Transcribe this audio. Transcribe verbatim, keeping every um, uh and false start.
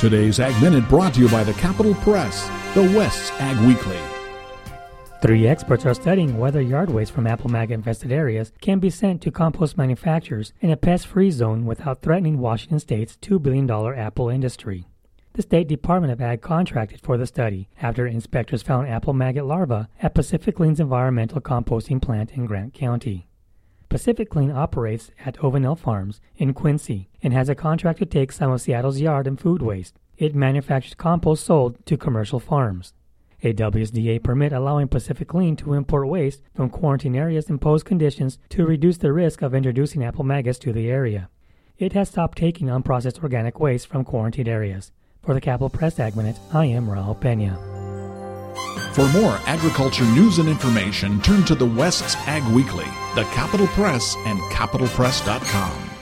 Today's Ag Minute brought to you by the Capital Press, the West's Ag Weekly. Three experts are studying whether yard waste from apple maggot-infested areas can be sent to compost manufacturers in a pest-free zone without threatening Washington State's two billion dollars apple industry. The State Department of Ag contracted for the study after inspectors found apple maggot larvae at Pacific Lean's environmental composting plant in Grant County. Pacific Clean operates at Ovenell Farms in Quincy and has a contract to take some of Seattle's yard and food waste. It manufactures compost sold to commercial farms. A W S D A permit allowing Pacific Clean to import waste from quarantine areas imposed conditions to reduce the risk of introducing apple maggots to the area. It has stopped taking unprocessed organic waste from quarantined areas. For the Capital Press Ag Minute, I am Raúl Pena. For more agriculture news and information, turn to the West's Ag Weekly, the Capital Press, and capital press dot com.